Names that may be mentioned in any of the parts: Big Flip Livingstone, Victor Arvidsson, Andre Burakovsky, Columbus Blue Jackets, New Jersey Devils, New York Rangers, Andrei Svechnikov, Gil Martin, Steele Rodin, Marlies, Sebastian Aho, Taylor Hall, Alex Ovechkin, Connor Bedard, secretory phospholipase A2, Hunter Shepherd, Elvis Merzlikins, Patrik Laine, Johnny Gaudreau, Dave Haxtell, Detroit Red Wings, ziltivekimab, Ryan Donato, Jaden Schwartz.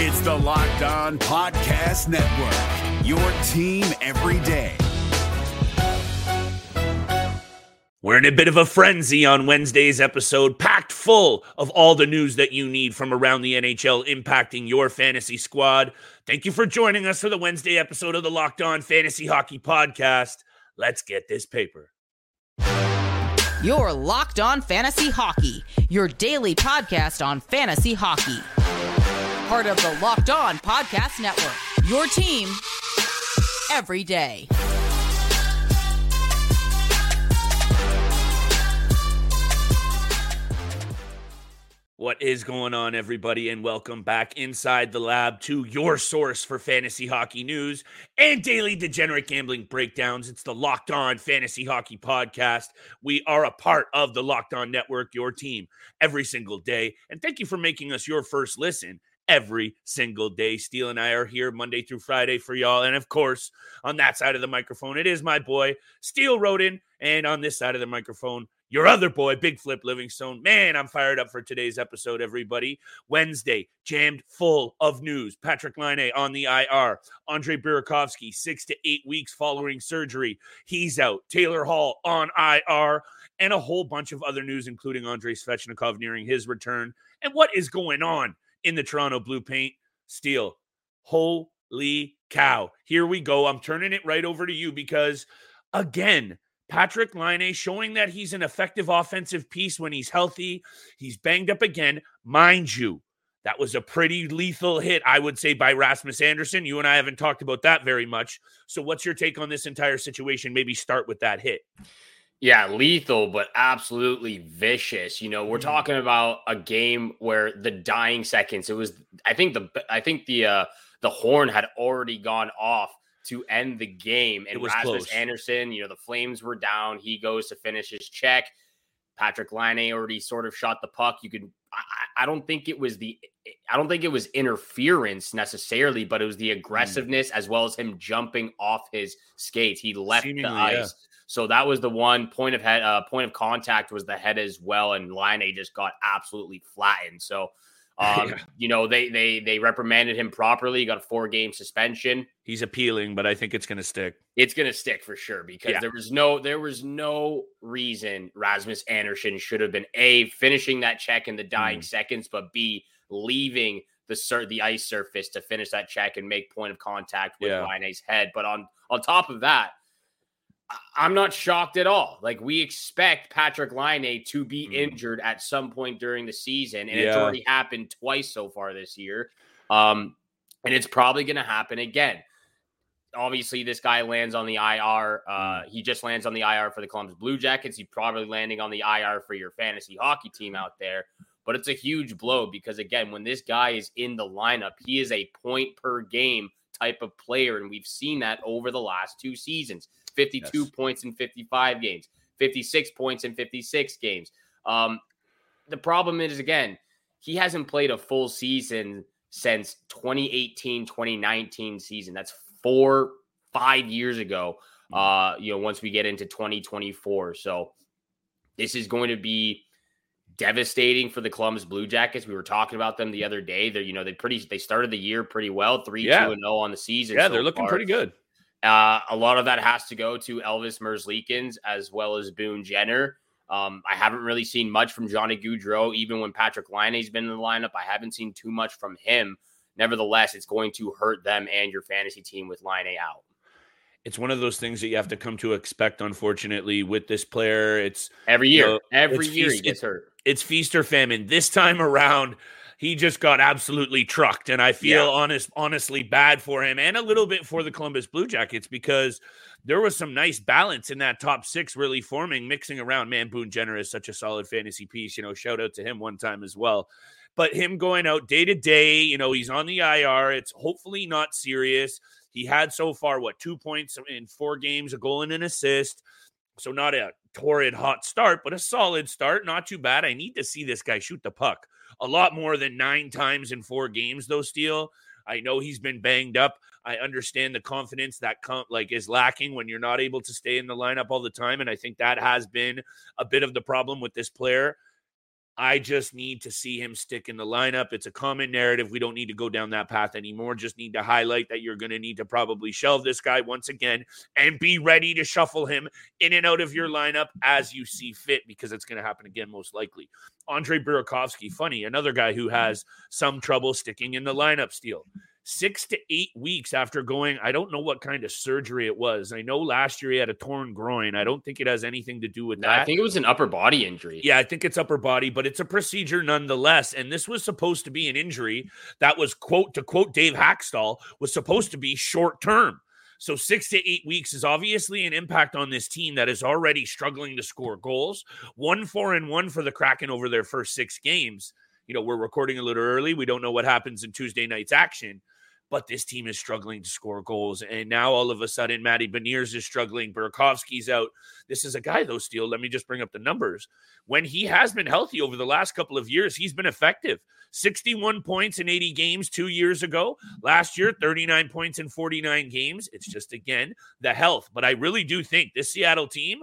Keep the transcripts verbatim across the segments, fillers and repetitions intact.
It's the Locked On Podcast Network, your team every day. We're in a bit of a frenzy on Wednesday's episode, packed full of all the news that you need from around the N H L impacting your fantasy squad. Thank you for joining us for the Wednesday episode of the Locked On Fantasy Hockey Podcast. Let's get this paper. Your Locked On Fantasy Hockey, your daily podcast on fantasy hockey. Part of the Locked On Podcast Network, your team every day. What is going on, everybody, and welcome back inside the lab to your source for fantasy hockey news and daily degenerate gambling breakdowns. It's the Locked On Fantasy Hockey Podcast. We are a part of the Locked On Network, your team, every single day. And thank you for making us your first listen every single day. Steele and I are here Monday through Friday for y'all. And of course, on that side of the microphone, it is my boy, Steele Rodin, and on this side of the microphone, your other boy, Big Flip Livingstone. Man, I'm fired up for today's episode, everybody. Wednesday, jammed full of news. Patrik Laine on the I R. Andre Burakovsky, six to eight weeks following surgery. He's out. Taylor Hall on I R. And a whole bunch of other news, including Andrei Svechnikov nearing his return. And what is going on in the Toronto Blue Paint? Steele, holy cow. Here we go. I'm turning it right over to you because, again, Patrik Laine showing that he's an effective offensive piece when he's healthy. He's banged up again. Mind you, that was a pretty lethal hit, I would say, by Rasmus Anderson. You and I haven't talked about that very much. So what's your take on this entire situation? Maybe start with that hit. Yeah, lethal, but absolutely vicious. You know, we're mm-hmm. talking about a game where the dying seconds, it was, I think the, I think the, uh, the horn had already gone off to end the game. And it was Rasmus close. Anderson, you know, the Flames were down. He goes to finish his check. Patrik Laine already sort of shot the puck. You could, I, I don't think it was the, I don't think it was interference necessarily, but it was the aggressiveness mm. as well as him jumping off his skates. He left Seemingly, the ice. Yeah. So that was the one point of head, uh, point of contact was the head as well. And Laine just got absolutely flattened. So, Um, yeah. you know, they, they, they reprimanded him properly. He got a four game suspension. He's appealing, but I think it's going to stick. It's going to stick for sure, because yeah. there was no, there was no reason Rasmus Anderson should have been A, finishing that check in the dying mm. seconds, but B, leaving the sur- the ice surface to finish that check and make point of contact with yeah. Laine's head. But on, on top of that, I'm not shocked at all. Like, we expect Patrik Laine to be mm. injured at some point during the season, and yeah. it's already happened twice so far this year. Um, and it's probably going to happen again. Obviously, this guy lands on the I R. Uh, mm. He just lands on the I R for the Columbus Blue Jackets. He's probably landing on the I R for your fantasy hockey team out there. But it's a huge blow because, again, when this guy is in the lineup, he is a point-per-game type of player, and we've seen that over the last two seasons. fifty-two yes. points in fifty-five games, fifty-six points in fifty-six games. Um, the problem is, again, he hasn't played a full season since twenty eighteen, twenty nineteen season. That's four, five years ago, uh, you know, once we get into twenty twenty-four. So this is going to be devastating for the Columbus Blue Jackets. We were talking about them the other day. They're, you know, they pretty, they started the year pretty well, three, yeah. two and oh on the season. Yeah, so they're looking far. pretty good. Uh, a lot of that has to go to Elvis Merzlikins as well as Boone Jenner. Um, I haven't really seen much from Johnny Gaudreau, even when Patrik Laine's been in the lineup. I haven't seen too much from him. Nevertheless, it's going to hurt them and your fantasy team with Laine out. It's one of those things that you have to come to expect, unfortunately, with this player. It's every year, you know, every it's year feast, he gets hurt. It's feast or famine. This time around, he just got absolutely trucked, and I feel yeah. honest, honestly bad for him and a little bit for the Columbus Blue Jackets because there was some nice balance in that top six really forming, mixing around. Man, Boone Jenner is such a solid fantasy piece. You know, shout out to him one time as well. But him going out day-to-day, you know, he's on the I R. It's hopefully not serious. He had so far, what, two points in four games, a goal and an assist. So not a torrid hot start, but a solid start. Not too bad. I need to see this guy shoot the puck a lot more than nine times in four games, though, Steele. I know he's been banged up. I understand the confidence that com- like is lacking when you're not able to stay in the lineup all the time, and I think that has been a bit of the problem with this player. I just need to see him stick in the lineup. It's a common narrative. We don't need to go down that path anymore. Just need to highlight that you're going to need to probably shelve this guy once again and be ready to shuffle him in and out of your lineup as you see fit, because it's going to happen again, most likely. Andre Burakovsky, funny, another guy who has some trouble sticking in the lineup, Steele. Six to eight weeks after going, I don't know what kind of surgery it was. I know last year he had a torn groin. I don't think it has anything to do with no, that. I think it was an upper body injury. Yeah, I think it's upper body, but it's a procedure nonetheless. And this was supposed to be an injury that was, quote, to quote Dave Haxtell, was supposed to be short term. So six to eight weeks is obviously an impact on this team that is already struggling to score goals. One, four, and one for the Kraken over their first six games. You know, we're recording a little early. We don't know what happens in Tuesday night's action. But this team is struggling to score goals. And now all of a sudden, Matty Beniers is struggling. Burakovsky's out. This is a guy, though, Steele. Let me just bring up the numbers. When he has been healthy over the last couple of years, he's been effective. sixty-one points in eighty games two years ago. Last year, thirty-nine points in forty-nine games. It's just, again, the health. But I really do think this Seattle team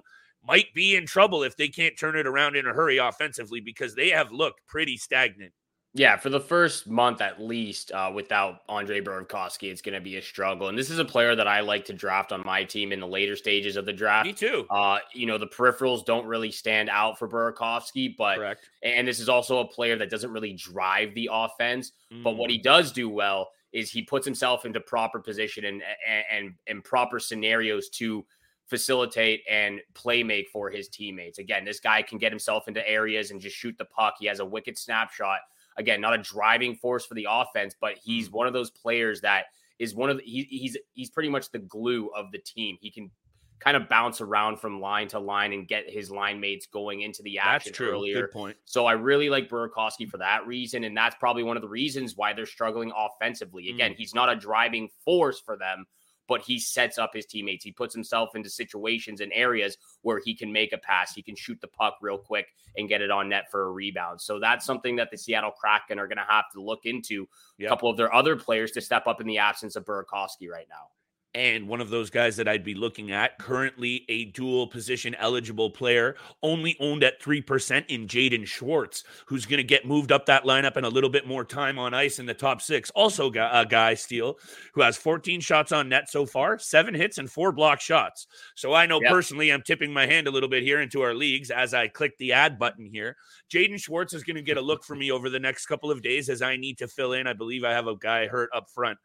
might be in trouble if they can't turn it around in a hurry offensively, because they have looked pretty stagnant. Yeah, for the first month at least, uh, without Andre Burakovsky, it's going to be a struggle. And this is a player that I like to draft on my team in the later stages of the draft. Me too. Uh, you know, the peripherals don't really stand out for Burakovsky, but Correct. And this is also a player that doesn't really drive the offense. Mm. But what he does do well is he puts himself into proper position and and and proper scenarios to facilitate and play make for his teammates. Again, this guy can get himself into areas and just shoot the puck. He has a wicked snapshot. Again, not a driving force for the offense, but he's one of those players that is one of the, he, he's he's pretty much the glue of the team. He can kind of bounce around from line to line and get his line mates going into the action that's true. Earlier. Good point. So I really like Burakovsky for that reason, and that's probably one of the reasons why they're struggling offensively. Again, mm. he's not a driving force for them, but he sets up his teammates. He puts himself into situations and areas where he can make a pass. He can shoot the puck real quick and get it on net for a rebound. So that's something that the Seattle Kraken are going to have to look into. Yep. A couple of their other players to step up in the absence of Burakovsky right now. And one of those guys that I'd be looking at, currently a dual position eligible player, only owned at three percent in Jaden Schwartz, who's going to get moved up that lineup and a little bit more time on ice in the top six. Also a guy, Steele, who has fourteen shots on net so far, seven hits and four block shots. So I know yep. personally I'm tipping my hand a little bit here into our leagues as I click the add button here. Jaden Schwartz is going to get a look for me over the next couple of days as I need to fill in. I believe I have a guy hurt up front.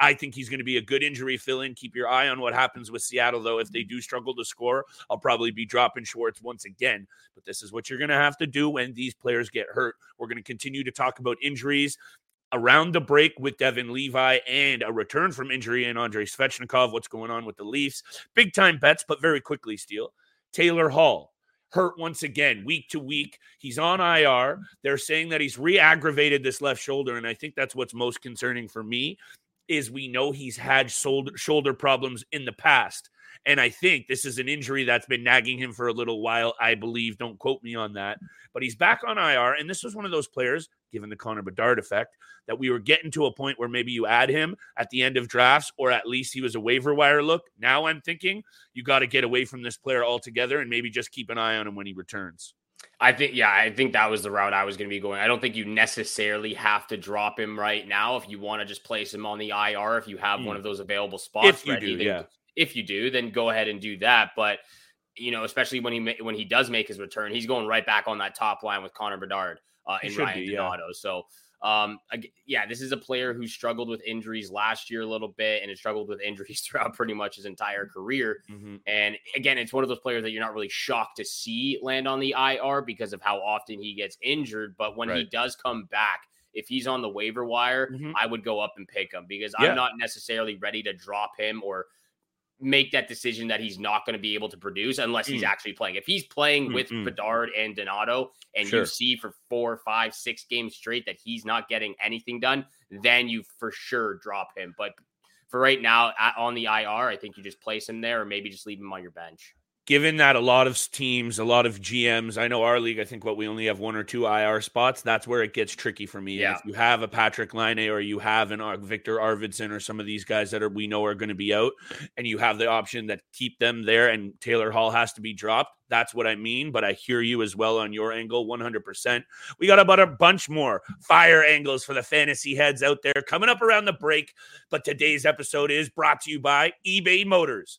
I think he's going to be a good injury fill-in. Keep your eye on what happens with Seattle, though. If they do struggle to score, I'll probably be dropping Schwartz once again. But this is what you're going to have to do when these players get hurt. We're going to continue to talk about injuries around the break with Devon Levi and a return from injury and Andrei Svechnikov, what's going on with the Leafs. Big-time bets, but very quickly, Steele. Taylor Hall. Hurt once again, week to week. He's on I R. They're saying that he's re-aggravated this left shoulder, and I think that's what's most concerning for me. Is we know he's had shoulder problems in the past. And I think this is an injury that's been nagging him for a little while, I believe. Don't quote me on that. But he's back on I R, and this was one of those players, given the Connor Bedard effect, that we were getting to a point where maybe you add him at the end of drafts, or at least he was a waiver wire look. Now I'm thinking you got to get away from this player altogether and maybe just keep an eye on him when he returns. I think, yeah, I think that was the route I was going to be going. I don't think you necessarily have to drop him right now if you want to just place him on the I R. If you have mm. one of those available spots, if you ready, do, then, yeah. If you do, then go ahead and do that. But you know, especially when he when he does make his return, he's going right back on that top line with Connor Bedard uh, and Ryan be, Donato. Yeah. So, um, yeah, this is a player who struggled with injuries last year a little bit, and has struggled with injuries throughout pretty much his entire career. Mm-hmm. And again, it's one of those players that you're not really shocked to see land on the I R because of how often he gets injured. But when right. he does come back, if he's on the waiver wire, mm-hmm. I would go up and pick him because yeah. I'm not necessarily ready to drop him or make that decision that he's not going to be able to produce unless he's mm. actually playing. If he's playing with Mm-mm. Bedard and Donato and sure. you see for four, five, six games straight that he's not getting anything done, then you for sure drop him. But for right now on the I R, I think you just place him there or maybe just leave him on your bench. given that a lot of teams, a lot of G Ms, I know our league, I think what we only have one or two I R spots, that's where it gets tricky for me. Yeah. If you have a Patrik Laine or you have an Victor Arvidsson or some of these guys that are we know are going to be out, and you have the option that keep them there and Taylor Hall has to be dropped, that's what I mean. But I hear you as well on your angle, one hundred percent. We got about a bunch more fire angles for the fantasy heads out there coming up around the break. But today's episode is brought to you by eBay Motors.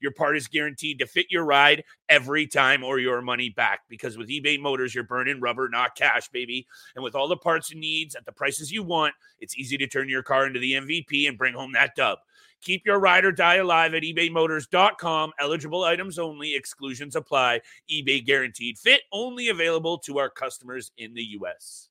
your part is guaranteed to fit your ride every time or your money back. Because with eBay Motors, you're burning rubber, not cash, baby. And with all the parts and needs at the prices you want, it's easy to turn your car into the M V P and bring home that dub. Keep your ride or die alive at ebay motors dot com. Eligible items only. Exclusions apply. eBay Guaranteed Fit. Only available to our customers in the U S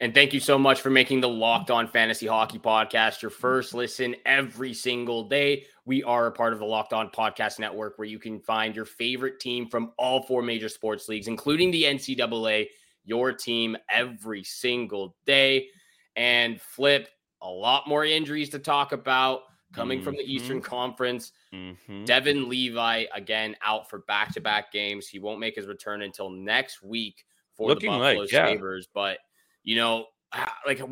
And thank you so much for making the Locked On Fantasy Hockey Podcast your first listen every single day. We are a part of the Locked On Podcast Network, where you can find your favorite team from all four major sports leagues, including the N C double A, your team every single day. And Flip, a lot more injuries to talk about coming mm-hmm. from the Eastern Conference. Mm-hmm. Devon Levi, again, out for back-to-back games. He won't make his return until next week for Looking the Buffalo like, yeah. Sabres, but... You know, like,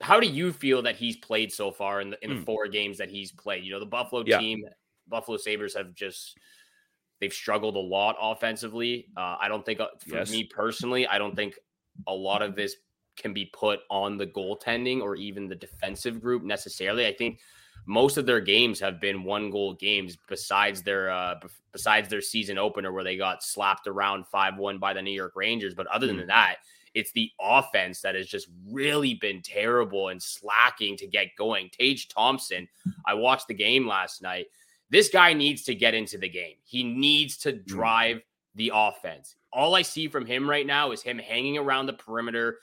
how do you feel that he's played so far in the in the mm. four games that he's played? You know, the Buffalo yeah. team, Buffalo Sabres have just, they've struggled a lot offensively. Uh, I don't think, for yes. me personally, I don't think a lot of this can be put on the goaltending or even the defensive group necessarily. I think most of their games have been one goal games besides their uh, besides their season opener where they got slapped around five one by the New York Rangers. But other mm. than that, it's the offense that has just really been terrible and slacking to get going. Tage Thompson, I watched the game last night. This guy needs to get into the game. He needs to drive the offense. All I see from him right now is him hanging around the perimeter.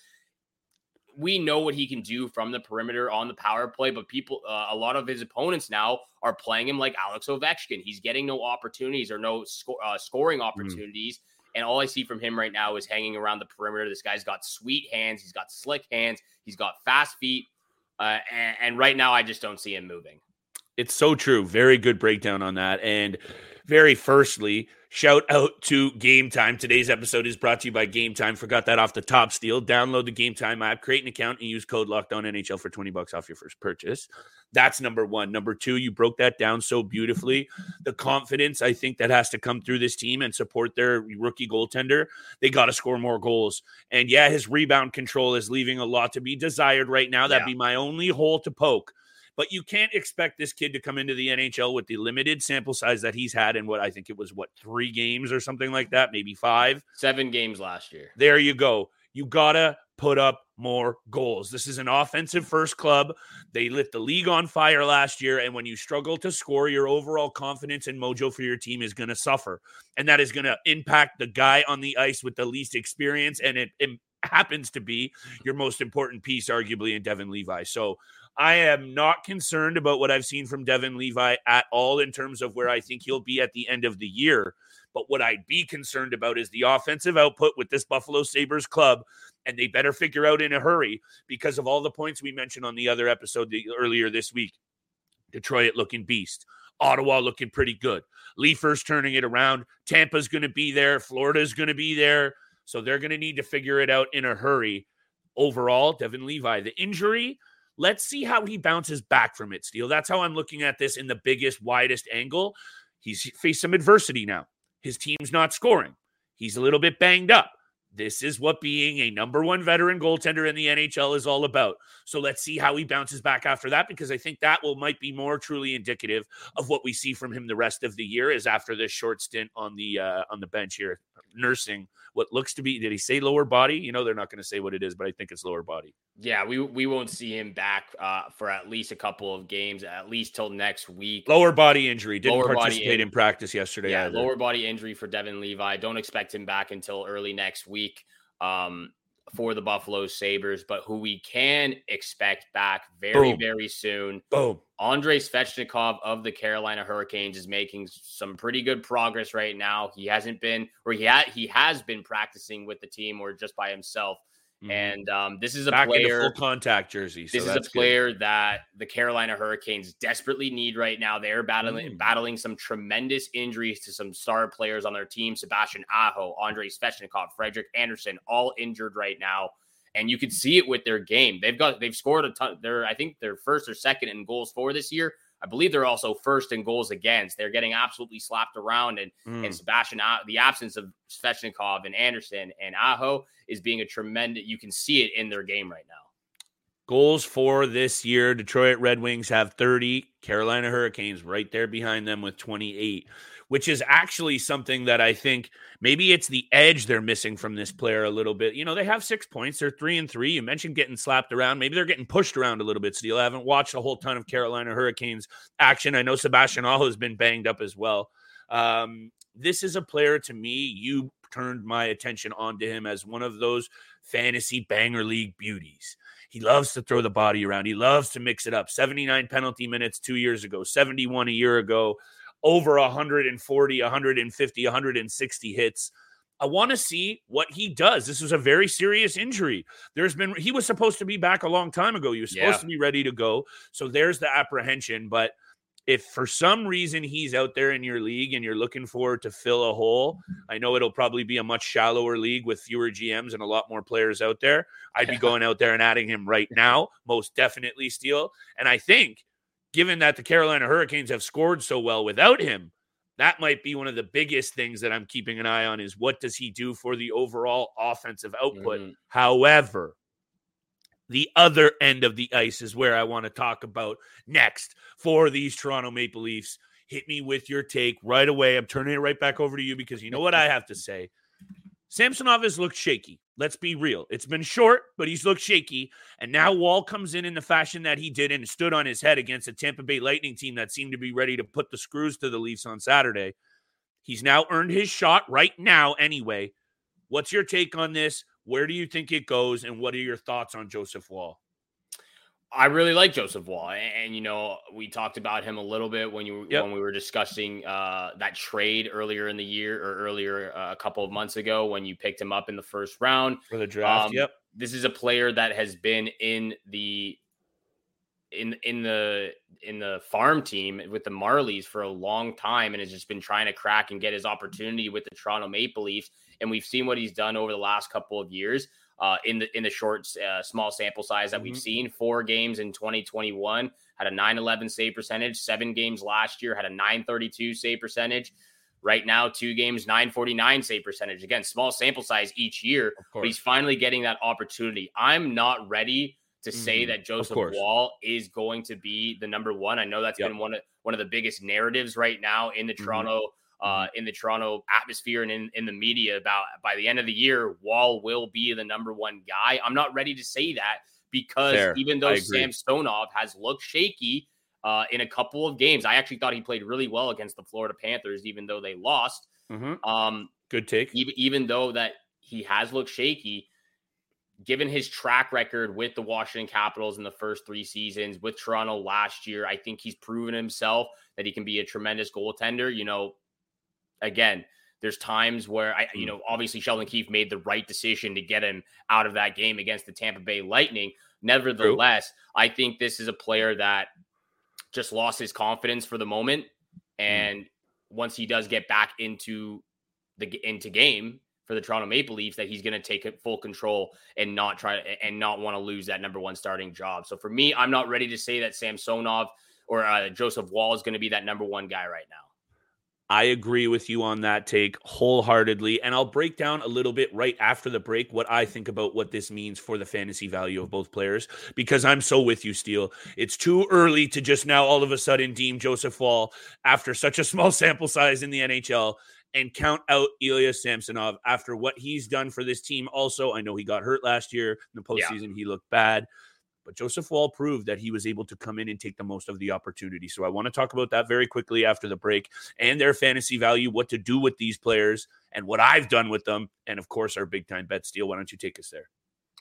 We know what he can do from the perimeter on the power play, but people, uh, a lot of his opponents now are playing him like Alex Ovechkin. He's getting no opportunities or no sco- uh, scoring opportunities. Mm. And all I see from him right now is hanging around the perimeter. This guy's got sweet hands. He's got slick hands. He's got fast feet. Uh, and, and right now, I just don't see him moving. It's so true. Very good breakdown on that. And very firstly, shout out to Game Time. Today's episode is brought to you by Game Time. Forgot that off the top, Steele. Download the Game Time app, create an account, and use code LOCKEDONNHL for twenty bucks off your first purchase. That's number one. Number two, you broke that down so beautifully. The confidence, I think, that has to come through this team and support their rookie goaltender. They got to score more goals. And yeah, his rebound control is leaving a lot to be desired right now. That'd yeah. be my only hole to poke. But you can't expect this kid to come into the N H L with the limited sample size that he's had in what I think it was, what, three games or something like that, maybe five? Seven games last year. There you go. You got to put up more goals. This is an offensive first club. They lit the league on fire last year, and when you struggle to score, your overall confidence and mojo for your team is going to suffer, and that is going to impact the guy on the ice with the least experience, and it, it happens to be your most important piece, arguably, in Devon Levi. So I am not concerned about what I've seen from Devon Levi at all in terms of where I think he'll be at the end of the year. But what I'd be concerned about is the offensive output with this Buffalo Sabres club, and they better figure out in a hurry because of all the points we mentioned on the other episode the, earlier this week. Detroit looking beast. Ottawa looking pretty good. Leafers turning it around. Tampa's going to be there. Florida's going to be there. So they're going to need to figure it out in a hurry. Overall, Devon Levi, the injury... Let's see how he bounces back from it, Steele. That's how I'm looking at this in the biggest, widest angle. He's faced some adversity now. His team's not scoring. He's a little bit banged up. This is what being a number one veteran goaltender in the N H L is all about. So let's see how he bounces back after that, because I think that will might be more truly indicative of what we see from him the rest of the year, is after this short stint on the uh, on the bench here, nursing what looks to be, did he say lower body? You know, they're not going to say what it is, but I think it's lower body. Yeah, we we won't see him back uh, for at least a couple of games, at least till next week. Lower body injury. Didn't lower participate body in-, in practice yesterday. Yeah, either. Lower body injury for Devon Levi. Don't expect him back until early next week um, for the Buffalo Sabres, but who we can expect back very, Boom. very soon. Boom. Andrei Svechnikov of the Carolina Hurricanes is making some pretty good progress right now. He hasn't been, or he ha- he has been practicing with the team or just by himself. Mm-hmm. And um, this is a back player in the full contact jersey. So this is a player good. that the Carolina Hurricanes desperately need right now. They are battling mm-hmm. battling some tremendous injuries to some star players on their team. Sebastian Aho, Andrei Svechnikov, Frederick Anderson, all injured right now. And you can see it with their game. They've got they've scored a ton. They're I think they're first or second in goals for this year. I believe they're also first in goals against. They're getting absolutely slapped around, and mm. and Sebastian, the absence of Svechnikov and Anderson and Aho is being a tremendous. You can see it in their game right now. Goals for this year: Detroit Red Wings have thirty. Carolina Hurricanes right there behind them with twenty-eight. Which is actually something that I think maybe it's the edge they're missing from this player a little bit. You know, they have six points. They're three and three. You mentioned getting slapped around. Maybe they're getting pushed around a little bit, Steele. I haven't watched a whole ton of Carolina Hurricanes action. I know Sebastian Aho has been banged up as well. Um, this is a player, to me, you turned my attention onto him as one of those fantasy banger league beauties. He loves to throw the body around. He loves to mix it up. seventy-nine penalty minutes two years ago, seventy-one a year ago. Over one hundred forty, one hundred fifty, one hundred sixty hits. I want to see what he does. This was a very serious injury. There's been, he was supposed to be back a long time ago. He was supposed yeah. to be ready to go. So there's the apprehension. But if for some reason he's out there in your league and you're looking for to fill a hole, I know it'll probably be a much shallower league with fewer G Ms and a lot more players out there. I'd be going out there and adding him right now, most definitely, Steele. And I think, given that the Carolina Hurricanes have scored so well without him, that might be one of the biggest things that I'm keeping an eye on, is what does he do for the overall offensive output? Mm-hmm. However, the other end of the ice is where I want to talk about next for these Toronto Maple Leafs. Hit me with your take right away. I'm turning it right back over to you, because you know what I have to say. Samsonov has looked shaky. Let's be real. It's been short, but he's looked shaky. And now Woll comes in in the fashion that he did and stood on his head against a Tampa Bay Lightning team that seemed to be ready to put the screws to the Leafs on Saturday. He's now earned his shot right now anyway. What's your take on this? Where do you think it goes? And what are your thoughts on Joseph Woll? I really like Joseph Woll, and, and, you know, we talked about him a little bit when you yep. when we were discussing uh, that trade earlier in the year, or earlier uh, a couple of months ago when you picked him up in the first round for the draft. Um, yep, this is a player that has been in the in in the in the farm team with the Marlies for a long time, and has just been trying to crack and get his opportunity with the Toronto Maple Leafs, and we've seen what he's done over the last couple of years. Uh, in the in the short, uh, small sample size that we've mm-hmm. seen. Four games in twenty twenty-one, had a nine eleven save percentage. Seven games last year, had a nine thirty-two save percentage. Right now, two games, nine forty-nine save percentage. Again, small sample size each year, but he's finally getting that opportunity. I'm not ready to mm-hmm. say that Joseph Woll is going to be the number one. I know that's yep. been one of one of the biggest narratives right now in the mm-hmm. Toronto Uh, in the Toronto atmosphere and in, in the media about by the end of the year, Woll will be the number one guy. I'm not ready to say that, because Fair. even though Samsonov has looked shaky uh, in a couple of games, I actually thought he played really well against the Florida Panthers, even though they lost. Mm-hmm. Um, Good take. Even, even though that he has looked shaky, given his track record with the Washington Capitals in the first three seasons, with Toronto last year, I think he's proven himself that he can be a tremendous goaltender. You know, again, there's times where, I, you know, obviously Sheldon Keefe made the right decision to get him out of that game against the Tampa Bay Lightning. Nevertheless, True. I think this is a player that just lost his confidence for the moment. And mm. once he does get back into the into game for the Toronto Maple Leafs, that he's going to take full control and not try and not want to lose that number one starting job. So for me, I'm not ready to say that Samsonov or uh, Joseph Woll is going to be that number one guy right now. I agree with you on that take wholeheartedly, and I'll break down a little bit right after the break what I think about what this means for the fantasy value of both players, because I'm so with you, Steele. It's too early to just now all of a sudden deem Joseph Woll after such a small sample size in the N H L and count out Ilya Samsonov after what he's done for this team. Also, I know he got hurt last year. In the postseason, yeah. He looked bad. But Joseph Woll proved that he was able to come in and take the most of the opportunity. So I want to talk about that very quickly after the break and their fantasy value, what to do with these players and what I've done with them. And, of course, our big-time bet, Steele. Why don't you take us there?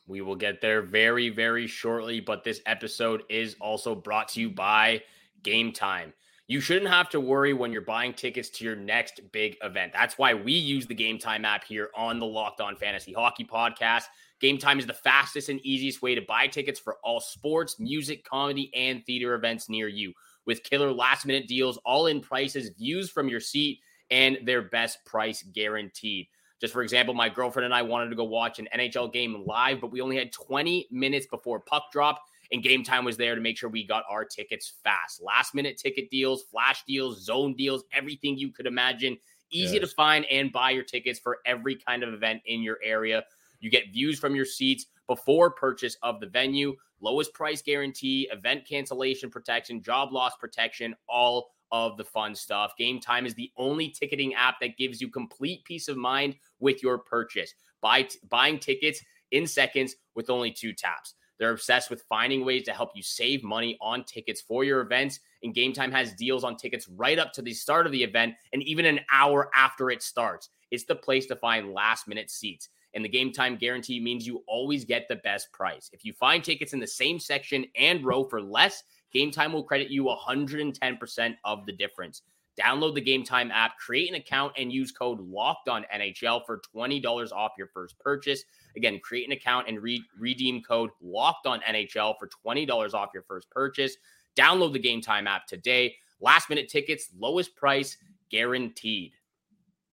We will get there very, very shortly. But this episode is also brought to you by Game Time. You shouldn't have to worry when you're buying tickets to your next big event. That's why we use the Game Time app here on the Locked On Fantasy Hockey Podcast. Game Time is the fastest and easiest way to buy tickets for all sports, music, comedy, and theater events near you. With killer last-minute deals, all-in prices, views from your seat, and their best price guaranteed. Just for example, my girlfriend and I wanted to go watch an N H L game live, but we only had twenty minutes before puck drop, and Game Time was there to make sure we got our tickets fast. Last-minute ticket deals, flash deals, zone deals, everything you could imagine. Easy yes. to find and buy your tickets for every kind of event in your area. You get views from your seats before purchase of the venue, lowest price guarantee, event cancellation protection, job loss protection, all of the fun stuff. Game Time is the only ticketing app that gives you complete peace of mind with your purchase. Buy t- buying tickets in seconds with only two taps. They're obsessed with finding ways to help you save money on tickets for your events. And Game Time has deals on tickets right up to the start of the event and even an hour after it starts. It's the place to find last-minute seats. And the Game Time guarantee means you always get the best price. If you find tickets in the same section and row for less, Game Time will credit you one hundred ten percent of the difference. Download the Game Time app, create an account, and use code LOCKEDONNHL for twenty dollars off your first purchase. Again, create an account and re- redeem code LOCKEDONNHL for twenty dollars off your first purchase. Download the Game Time app today. Last-minute tickets, lowest price, guaranteed.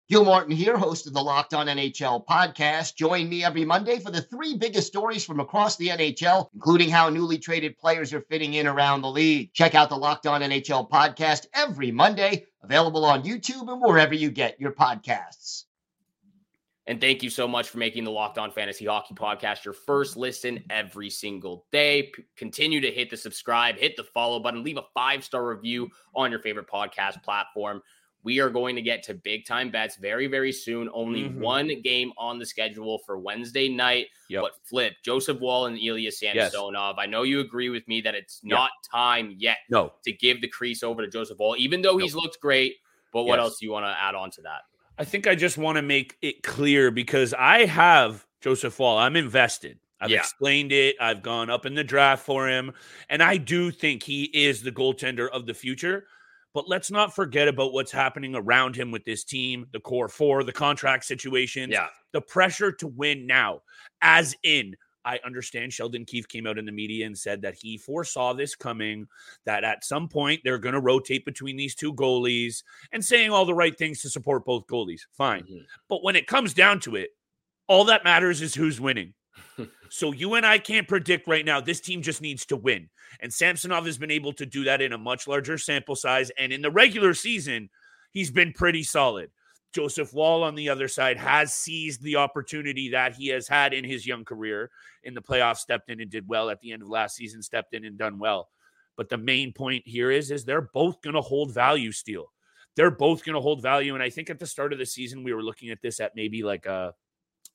Gil Martin here, host of the Locked On N H L podcast. Join me every Monday for the three biggest stories from across the N H L, including how newly traded players are fitting in around the league. Check out the Locked On N H L podcast every Monday, available on YouTube and wherever you get your podcasts. And thank you so much for making the Locked On Fantasy Hockey Podcast your first listen every single day. P- continue to hit the subscribe, hit the follow button, leave a five-star review on your favorite podcast platform. We are going to get to big time bets very, very soon. Only mm-hmm. one game on the schedule for Wednesday night. Yep. But Flip, Joseph Woll and Ilya Samsonov. Yes. I know you agree with me that it's not yeah. time yet no. to give the crease over to Joseph Woll, even though nope. he's looked great. But yes. what else do you want to add on to that? I think I just want to make it clear because I have Joseph Woll. I'm invested. I've yeah. explained it. I've gone up in the draft for him. And I do think he is the goaltender of the future. But let's not forget about what's happening around him with this team, the core four, the contract situations, yeah. the pressure to win now. As in, I understand Sheldon Keefe came out in the media and said that he foresaw this coming, that at some point they're going to rotate between these two goalies and saying all the right things to support both goalies. Fine. Mm-hmm. But when it comes down to it, all that matters is who's winning. So you and I can't predict right now. This team just needs to win. And Samsonov has been able to do that in a much larger sample size. And in the regular season, he's been pretty solid. Joseph Woll on the other side has seized the opportunity that he has had in his young career. In the playoffs, stepped in and did well. At the end of last season, stepped in and done well. But the main point here is, is they're both going to hold value, Steele. They're both going to hold value. And I think at the start of the season, we were looking at this at maybe like a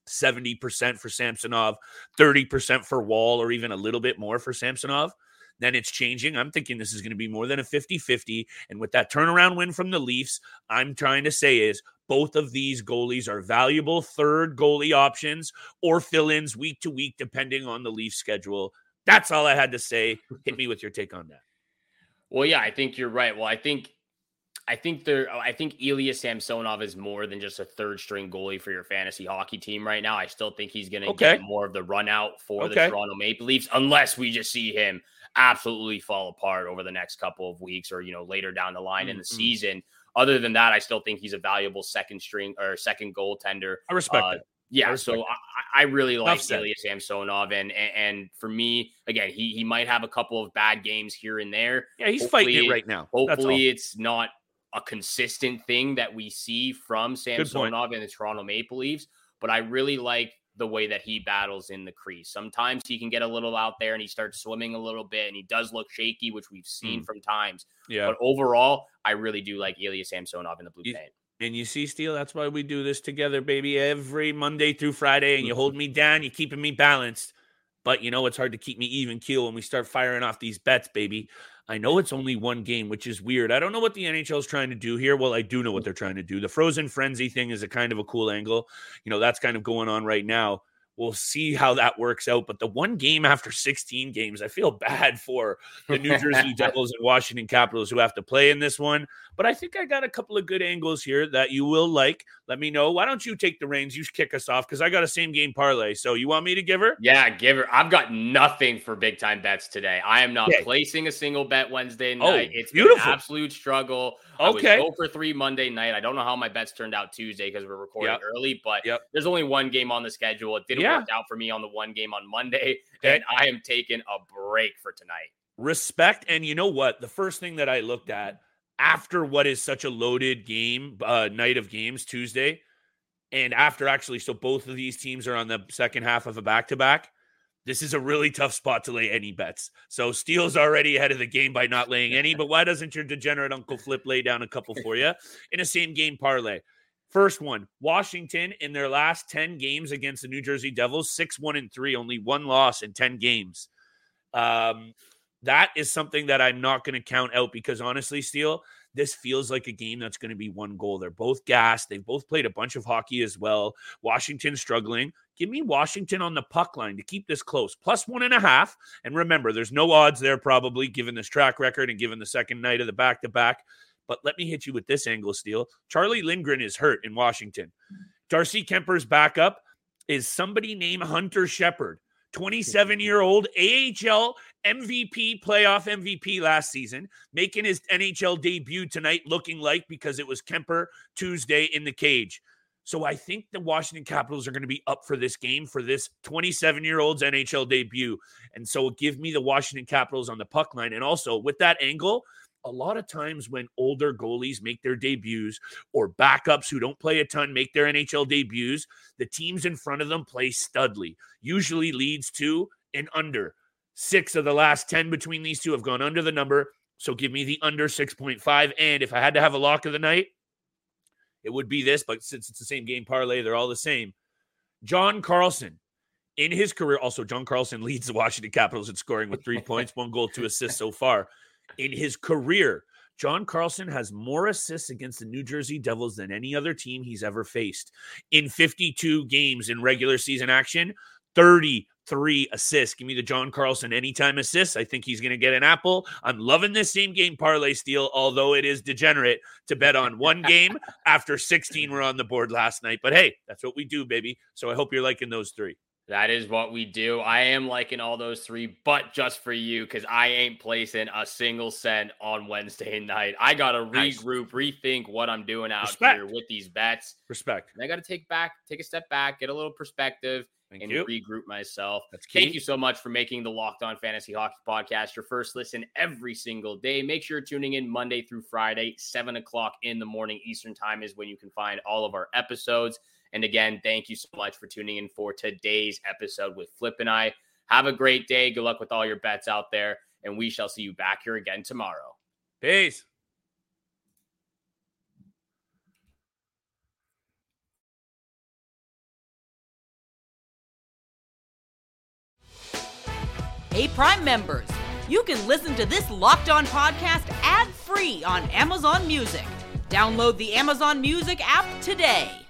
seventy percent for Samsonov, thirty percent for Woll, or even a little bit more for Samsonov. Then it's changing. I'm thinking this is going to be more than a fifty-fifty. And with that turnaround win from the Leafs, I'm trying to say is both of these goalies are valuable third goalie options or fill-ins week to week, depending on the Leafs schedule. That's all I had to say. Hit me with your take on that. Well, yeah, I think you're right. Well, I think I think there. I think Ilya Samsonov is more than just a third-string goalie for your fantasy hockey team right now. I still think he's going to okay. get more of the run-out for okay. the Toronto Maple Leafs, unless we just see him absolutely fall apart over the next couple of weeks, or you know, later down the line mm-hmm. in the season. Other than that, I still think he's a valuable second-string or second goaltender. I respect uh, it. Yeah, I respect so I, I really like Enough Ilya said. Samsonov, and, and and for me, again, he he might have a couple of bad games here and there. Yeah, he's hopefully, fighting it right now. Hopefully, it's not a consistent thing that we see from Samsonov and the Toronto Maple Leafs, but I really like the way that he battles in the crease. Sometimes he can get a little out there and he starts swimming a little bit and he does look shaky, which we've seen mm. from times. Yeah. But overall, I really do like Ilya Samsonov in the blue you, paint. And you see, Steele, that's why we do this together, baby, every Monday through Friday. And you hold me down, you're keeping me balanced. But, you know, it's hard to keep me even keel when we start firing off these bets, baby. I know it's only one game, which is weird. I don't know what the N H L is trying to do here. Well, I do know what they're trying to do. The Frozen Frenzy thing is a kind of a cool angle. You know, that's kind of going on right now. We'll see how that works out. But the one game after sixteen games, I feel bad for the New Jersey Devils and Washington Capitals who have to play in this one. But I think I got a couple of good angles here that you will like. Let me know. Why don't you take the reins? You kick us off because I got a same game parlay. So you want me to give her? Yeah, give her. I've got nothing for big time bets today. I am not yeah. placing a single bet Wednesday night. Oh, it's beautiful. An absolute struggle. Okay. I was oh for three Monday night. I don't know how my bets turned out Tuesday because we're recording yep. early, but yep. there's only one game on the schedule. It didn't yeah. worked out for me on the one game on Monday, okay. and I am taking a break for tonight. Respect, and you know what? The first thing that I looked at after what is such a loaded game, uh, night of games Tuesday, and after actually, so both of these teams are on the second half of a back-to-back, this is a really tough spot to lay any bets. So Steele's already ahead of the game by not laying any, but why doesn't your degenerate Uncle Flip lay down a couple for you in a same-game parlay? First one, Washington in their last ten games against the New Jersey Devils, six one and three, only one loss in ten games. Um, that is something that I'm not going to count out because honestly, Steele, this feels like a game that's going to be one goal. They're both gassed. They've both played a bunch of hockey as well. Washington struggling. Give me Washington on the puck line to keep this close. Plus one and a half. And remember, there's no odds there probably given this track record and given the second night of the back-to-back. But let me hit you with this angle, Steele. Charlie Lindgren is hurt in Washington. Darcy Kemper's backup is somebody named Hunter Shepherd, twenty-seven-year-old A H L M V P, playoff M V P last season, making his N H L debut tonight looking like because it was Kemper Tuesday in the cage. So I think the Washington Capitals are going to be up for this game for this twenty-seven-year-old's N H L debut. And so give me the Washington Capitals on the puck line. And also with that angle, a lot of times when older goalies make their debuts or backups who don't play a ton make their N H L debuts, the teams in front of them play studly. Usually leads to an under. Six of the last ten between these two have gone under the number, so give me the under six point five. And if I had to have a lock of the night, it would be this, but since it's the same game parlay, they're all the same. John Carlson. In his career, also John Carlson leads the Washington Capitals in scoring with three points, one goal, two assists so far. In his career, John Carlson has more assists against the New Jersey Devils than any other team he's ever faced. In fifty-two games in regular season action, thirty-three assists. Give me the John Carlson anytime assists. I think he's going to get an apple. I'm loving this same game parlay, Steele, although it is degenerate to bet on one game after sixteen were on the board last night. But hey, that's what we do, baby. So I hope you're liking those three. That is what we do. I am liking all those three, but just for you, because I ain't placing a single cent on Wednesday night. I got to regroup, nice. rethink what I'm doing out Respect. here with these bets. Respect. And I got to take back, take a step back, get a little perspective, Thank and you. regroup myself. That's key. Thank you so much for making the Locked On Fantasy Hockey Podcast your first listen every single day. Make sure you're tuning in Monday through Friday, seven o'clock in the morning Eastern time is when you can find all of our episodes. And again, thank you so much for tuning in for today's episode with Flip and I. Have a great day. Good luck with all your bets out there. And we shall see you back here again tomorrow. Peace. Hey, Prime members, you can listen to this Locked On podcast ad-free on Amazon Music. Download the Amazon Music app today.